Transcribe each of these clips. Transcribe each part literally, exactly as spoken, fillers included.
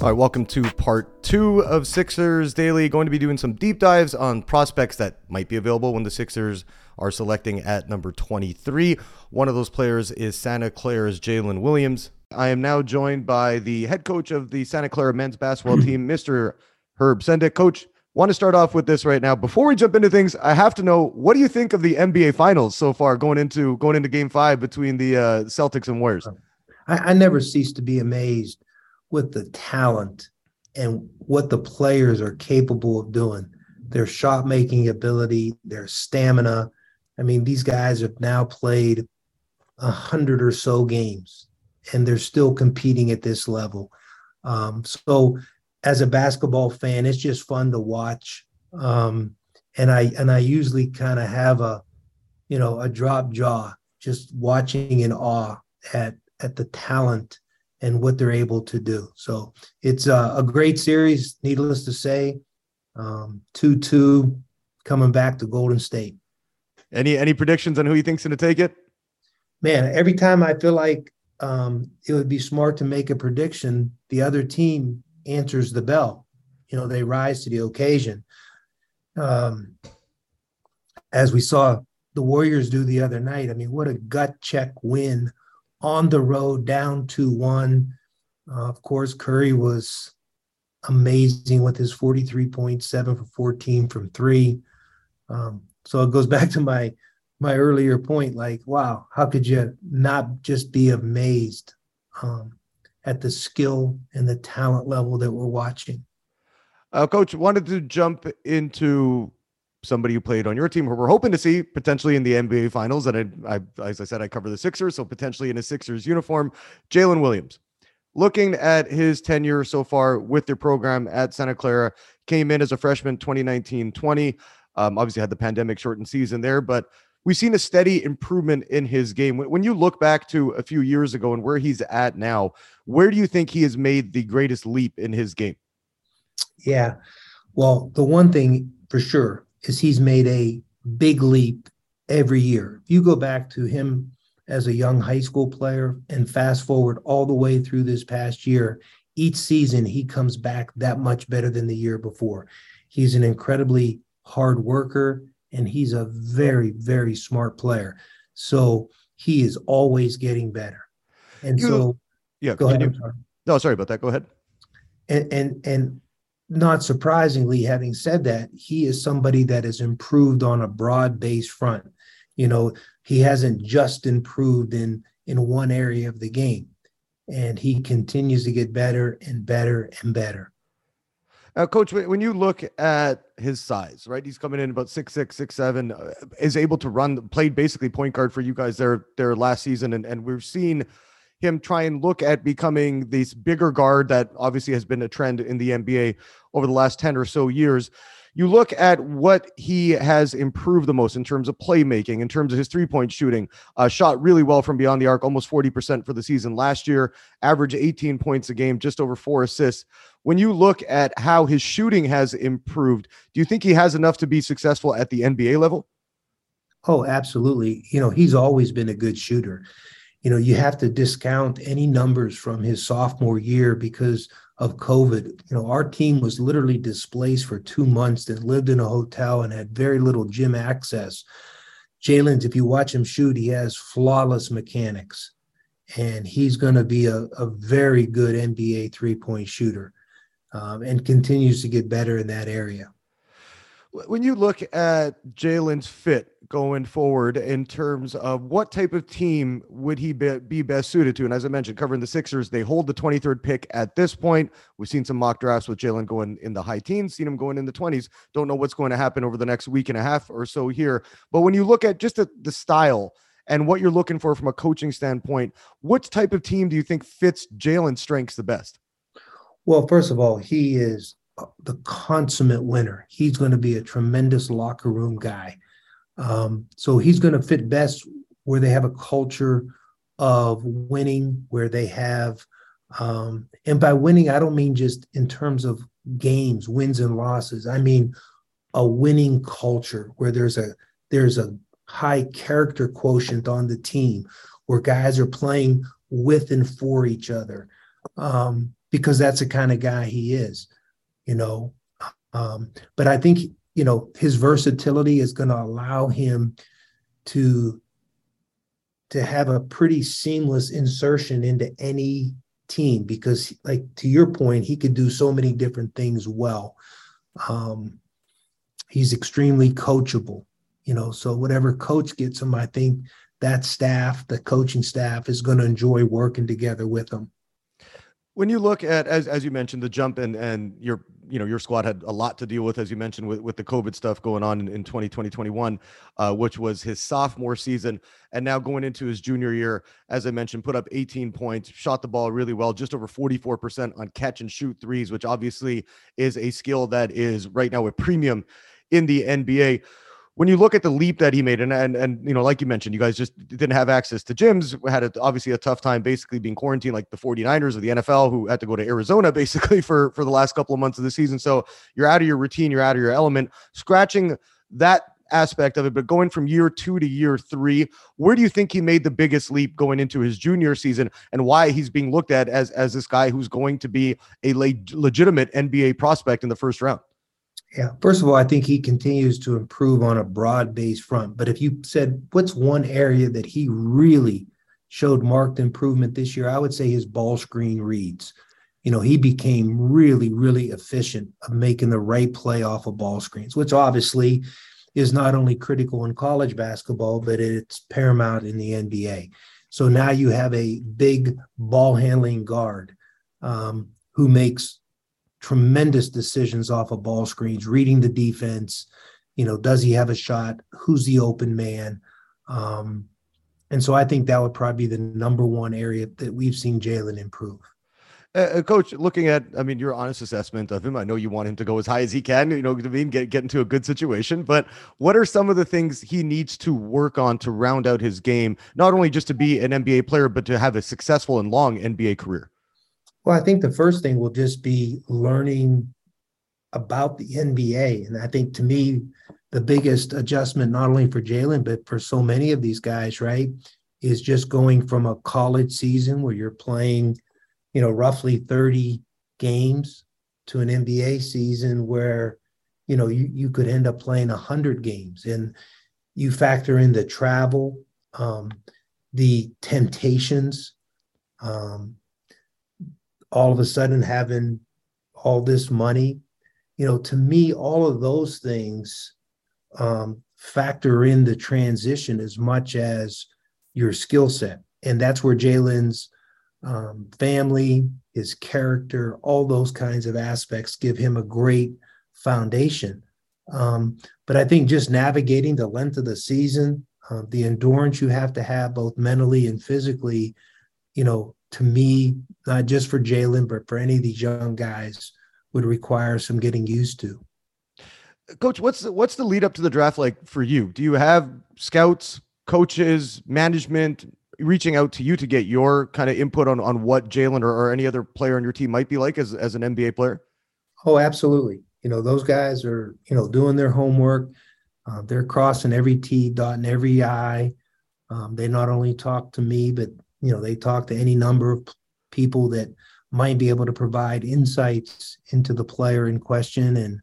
All right, welcome to part two of Sixers Daily. Going to be doing some deep dives on prospects that might be available when the Sixers are selecting at number twenty-three. One of those players is Santa Clara's Jalen Williams. I am now joined by the head coach of the Santa Clara men's basketball team, Mister Herb Sendek. Coach, want to start off with this right now. Before we jump into things, I have to know, what do you think of the N B A Finals so far going into going into Game Five between the uh, Celtics and Warriors? I, I never cease to be amazed with the talent and what the players are capable of doing, their shot-making ability, their stamina. I mean, these guys have now played a hundred or so games, and they're still competing at this level. Um, so as a basketball fan, it's just fun to watch. Um, and I and I usually kind of have a, you know, a drop jaw just watching in awe at at the talent and what they're able to do. So it's a, a great series, needless to say. Um, two two coming back to Golden State. Any any predictions on who you think's going to take it? Man, every time I feel like um, it would be smart to make a prediction, the other team answers the bell. You know, they rise to the occasion. Um, as we saw the Warriors do the other night, I mean, what a gut check win on the road, down two one. Uh, of course, Curry was amazing with his forty-three point seven for fourteen from three. Um, so it goes back to my my earlier point, like, wow, how could you not just be amazed um, at the skill and the talent level that we're watching? Uh, Coach, wanted to jump into somebody who played on your team who we're hoping to see potentially in the N B A Finals. And I, I, as I said, I cover the Sixers, so potentially in a Sixers uniform, Jalen Williams. Looking at his tenure so far with their program at Santa Clara, came in as a freshman twenty nineteen twenty. Um, obviously had the pandemic shortened season there, but we've seen a steady improvement in his game. When, when you look back to a few years ago and where he's at now, where do you think he has made the greatest leap in his game? Yeah, well, the one thing for sure is he's made a big leap every year. If you go back to him as a young high school player and fast forward all the way through this past year, each season he comes back that much better than the year before. He's an incredibly hard worker, and he's a very, very smart player. So he is always getting better. And you, so yeah, go ahead. You, no, sorry about that. Go ahead. And and and not surprisingly, having said that, he is somebody that has improved on a broad-based front. You know, he hasn't just improved in, in one area of the game, and he continues to get better and better and better. Uh, Coach, when you look at his size, right, he's coming in about six six, six seven, uh, is able to run, played basically point guard for you guys there, there last season, and, and we've seen him try and look at becoming this bigger guard that obviously has been a trend in the N B A over the last ten or so years. You look at what he has improved the most in terms of playmaking, in terms of his three-point shooting, uh, shot really well from beyond the arc, almost forty percent for the season last year, average eighteen points a game, just over four assists. When you look at how his shooting has improved, do you think he has enough to be successful at the N B A level? Oh, absolutely. You know, he's always been a good shooter. You know, you have to discount any numbers from his sophomore year because of COVID. You know, our team was literally displaced for two months that lived in a hotel and had very little gym access. Jalen's, if you watch him shoot, he has flawless mechanics, and he's going to be a, a very good N B A three-point shooter um, and continues to get better in that area. When you look at Jalen's fit going forward in terms of what type of team would he be, be best suited to? And as I mentioned, covering the Sixers, they hold the twenty-third pick at this point. We've seen some mock drafts with Jalen going in the high teens, seen him going in the twenties. Don't know what's going to happen over the next week and a half or so here. But when you look at just the, the style and what you're looking for from a coaching standpoint, what type of team do you think fits Jalen's strengths the best? Well, first of all, he is the consummate winner. He's going to be a tremendous locker room guy. Um, so he's going to fit best where they have a culture of winning, where they have, um, and by winning, I don't mean just in terms of games, wins and losses. I mean, a winning culture where there's a, there's a high character quotient on the team, where guys are playing with and for each other, um, because that's the kind of guy he is. You know, um, but I think, you know, his versatility is going to allow him to, to have a pretty seamless insertion into any team, because like, to your point, he could do so many different things well. Um, he's extremely coachable, you know, so whatever coach gets him, I think that staff, the coaching staff, is going to enjoy working together with him. When you look at, as as you mentioned, the jump and and your you know your squad had a lot to deal with, as you mentioned, with, with the COVID stuff going on in, in twenty twenty, twenty-one, uh, which was his sophomore season, and now going into his junior year, as I mentioned, put up eighteen points, shot the ball really well, just over forty-four percent on catch and shoot threes, which obviously is a skill that is right now a premium in the N B A. When you look at the leap that he made, and, and, and, you know, like you mentioned, you guys just didn't have access to gyms, had a, obviously a tough time basically being quarantined, like the 49ers or the N F L, who had to go to Arizona basically for, for the last couple of months of the season. So you're out of your routine, you're out of your element, scratching that aspect of it, but going from year two to year three, where do you think he made the biggest leap going into his junior season, and why he's being looked at as, as this guy who's going to be a le- legitimate N B A prospect in the first round? Yeah. First of all, I think he continues to improve on a broad-based front. But if you said, what's one area that he really showed marked improvement this year, I would say his ball screen reads. You know, he became really, really efficient at making the right play off of ball screens, which obviously is not only critical in college basketball, but it's paramount in the N B A. So now you have a big ball handling guard um, who makes tremendous decisions off of ball screens, reading the defense. You know, does he have a shot? Who's the open man? Um, and so I think that would probably be the number one area that we've seen Jalen improve. Uh, Coach, looking at, I mean, your honest assessment of him, I know you want him to go as high as he can, you know what I mean, get, get into a good situation, but what are some of the things he needs to work on to round out his game, not only just to be an N B A player, but to have a successful and long N B A career? Well, I think the first thing will just be learning about the N B A. And I think, to me, the biggest adjustment, not only for Jalen, but for so many of these guys, right, is just going from a college season where you're playing, you know, roughly thirty games to an N B A season where, you know, you, you could end up playing one hundred games. And you factor in the travel, um, the temptations, um, all of a sudden having all this money, you know, to me, all of those things um, factor in the transition as much as your skill set. And that's where Jalen's um, family, his character, all those kinds of aspects give him a great foundation. Um, but I think just navigating the length of the season, uh, the endurance you have to have both mentally and physically, you know, to me, not just for Jalen, but for any of these young guys, would require some getting used to. Coach, what's the, what's the lead up to the draft like for you? Do you have scouts, coaches, management reaching out to you to get your kind of input on, on what Jalen or, or any other player on your team might be like as, as an N B A player? Oh, absolutely. You know, those guys are, you know, doing their homework. Uh, they're crossing every T, dotting every I. Um, they not only talk to me, but you know, they talk to any number of people that might be able to provide insights into the player in question. And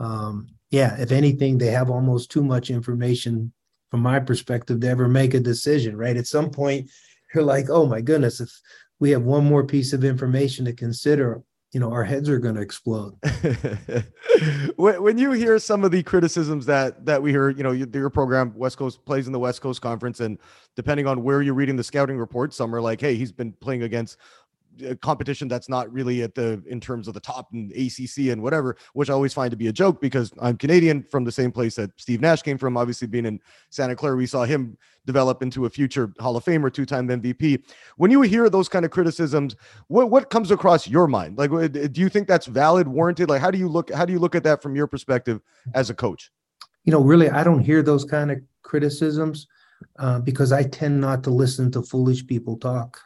um, yeah, if anything, they have almost too much information from my perspective to ever make a decision, right? At some point, you're like, oh my goodness, if we have one more piece of information to consider, you know, our heads are going to explode. When you hear some of the criticisms that that we heard, you know, your program, West Coast, plays in the West Coast Conference, and depending on where you're reading the scouting report, some are like, hey, he's been playing against competition that's not really at the, in terms of the top and A C C and whatever, which I always find to be a joke because I'm Canadian, from the same place that Steve Nash came from. Obviously, being in Santa Clara, we saw him develop into a future Hall of Famer, two-time M V P. When you hear those kind of criticisms, what, what comes across your mind? Like, do you think that's valid, warranted? Like, how do you look, how do you look at that from your perspective as a coach? You know, really, I don't hear those kind of criticisms uh, because I tend not to listen to foolish people talk.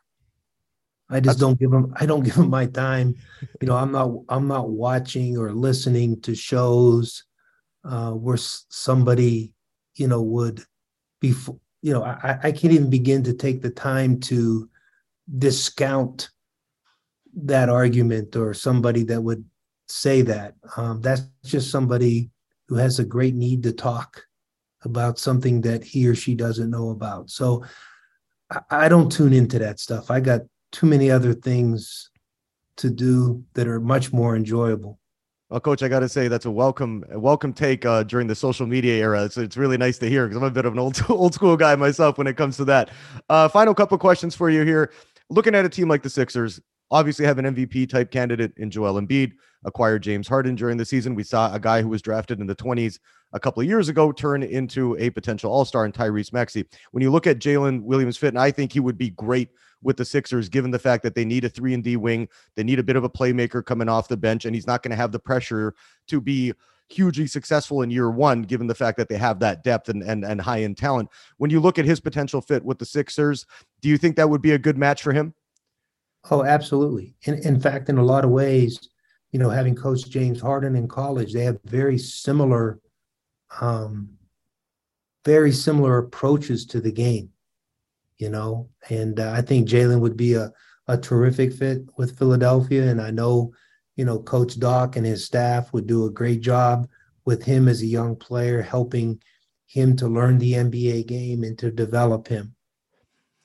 I just don't give them, I don't give them my time. You know, I'm not, I'm not watching or listening to shows uh, where somebody, you know, would be, you know, I, I can't even begin to take the time to discount that argument or somebody that would say that. Um, that's just somebody who has a great need to talk about something that he or she doesn't know about. So I, I don't tune into that stuff. I got too many other things to do that are much more enjoyable. Well, Coach, I got to say that's a welcome, a welcome take uh, during the social media era. So it's really nice to hear, because I'm a bit of an old, old school guy myself when it comes to that. Uh, final couple of questions for you here. Looking at a team like the Sixers, obviously have an M V P type candidate in Joel Embiid, acquired James Harden during the season. We saw a guy who was drafted in the twenties a couple of years ago turn into a potential all-star in Tyrese Maxey. When you look at Jalen Williams' fit, and I think he would be great with the Sixers, given the fact that they need a three and D wing, they need a bit of a playmaker coming off the bench, and he's not going to have the pressure to be hugely successful in year one, given the fact that they have that depth and, and, and high-end talent. When you look at his potential fit with the Sixers, do you think that would be a good match for him? Oh, absolutely. In, in fact, in a lot of ways, you know, having coached James Harden in college, they have very similar, um, very similar approaches to the game. You know, and uh, I think Jalen would be a, a terrific fit with Philadelphia. And I know, you know, Coach Doc and his staff would do a great job with him as a young player, helping him to learn the N B A game and to develop him.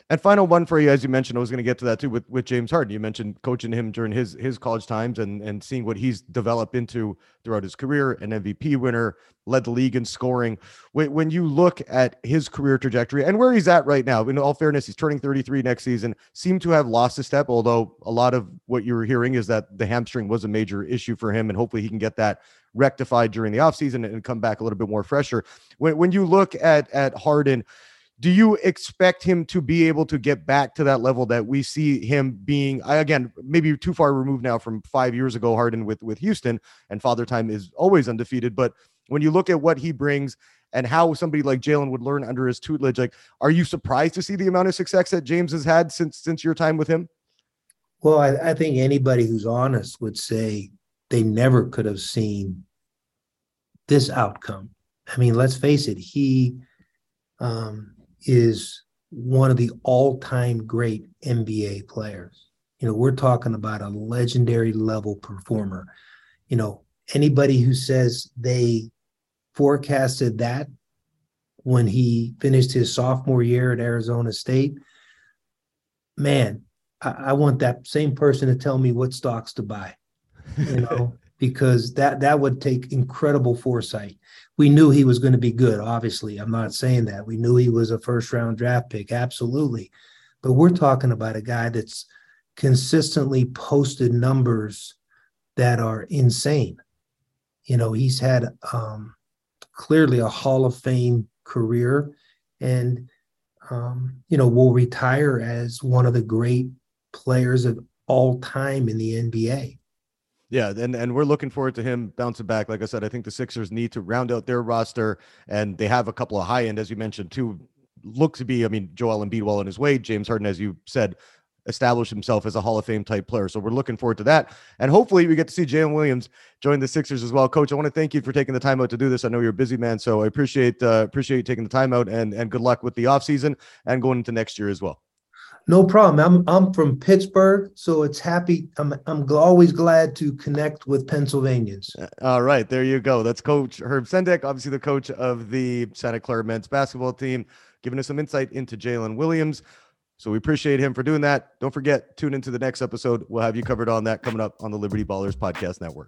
And final one for you, as you mentioned, I was going to get to that too with, with James Harden. You mentioned coaching him during his his college times and, and seeing what he's developed into throughout his career, an M V P winner, led the league in scoring. When you look at his career trajectory and where he's at right now, in all fairness, he's turning thirty-three next season, seemed to have lost a step, although a lot of what you were hearing is that the hamstring was a major issue for him, and hopefully he can get that rectified during the offseason and come back a little bit more fresher. When, when you look at, at Harden, do you expect him to be able to get back to that level that we see him being? I, again, maybe too far removed now from five years ago, Harden with, with Houston, and Father Time is always undefeated, but when you look at what he brings and how somebody like Jalen would learn under his tutelage, like, are you surprised to see the amount of success that James has had since since your time with him? Well, I, I think anybody who's honest would say they never could have seen this outcome. I mean, let's face it, he um, is one of the all-time great N B A players. You know, we're talking about a legendary level performer. You know, anybody who says they forecasted that when he finished his sophomore year at Arizona State, man, I, I want that same person to tell me what stocks to buy, you know, because that, that would take incredible foresight. We knew he was going to be good. Obviously, I'm not saying that. We knew he was a first round draft pick. Absolutely. But we're talking about a guy that's consistently posted numbers that are insane. You know, he's had um, clearly a Hall of Fame career, and, um, you know, will retire as one of the great players of all time in the N B A. Yeah, and, and we're looking forward to him bouncing back. Like I said, I think the Sixers need to round out their roster, and they have a couple of high-end, as you mentioned, too, look to be, I mean, Joel Embiid well on his way, James Harden, as you said, establish himself as a Hall of Fame type player. So we're looking forward to that. And hopefully we get to see Jalen Williams join the Sixers as well. Coach, I want to thank you for taking the time out to do this. I know you're a busy man, so I appreciate, uh, appreciate you taking the time out, and, and good luck with the offseason and going into next year as well. No problem. I'm, I'm from Pittsburgh, so it's happy. I'm, I'm always glad to connect with Pennsylvanians. All right, there you go. That's Coach Herb Sendek, obviously the coach of the Santa Clara men's basketball team, giving us some insight into Jalen Williams. So we appreciate him for doing that. Don't forget, tune into the next episode. We'll have you covered on that coming up on the Liberty Ballers Podcast Network.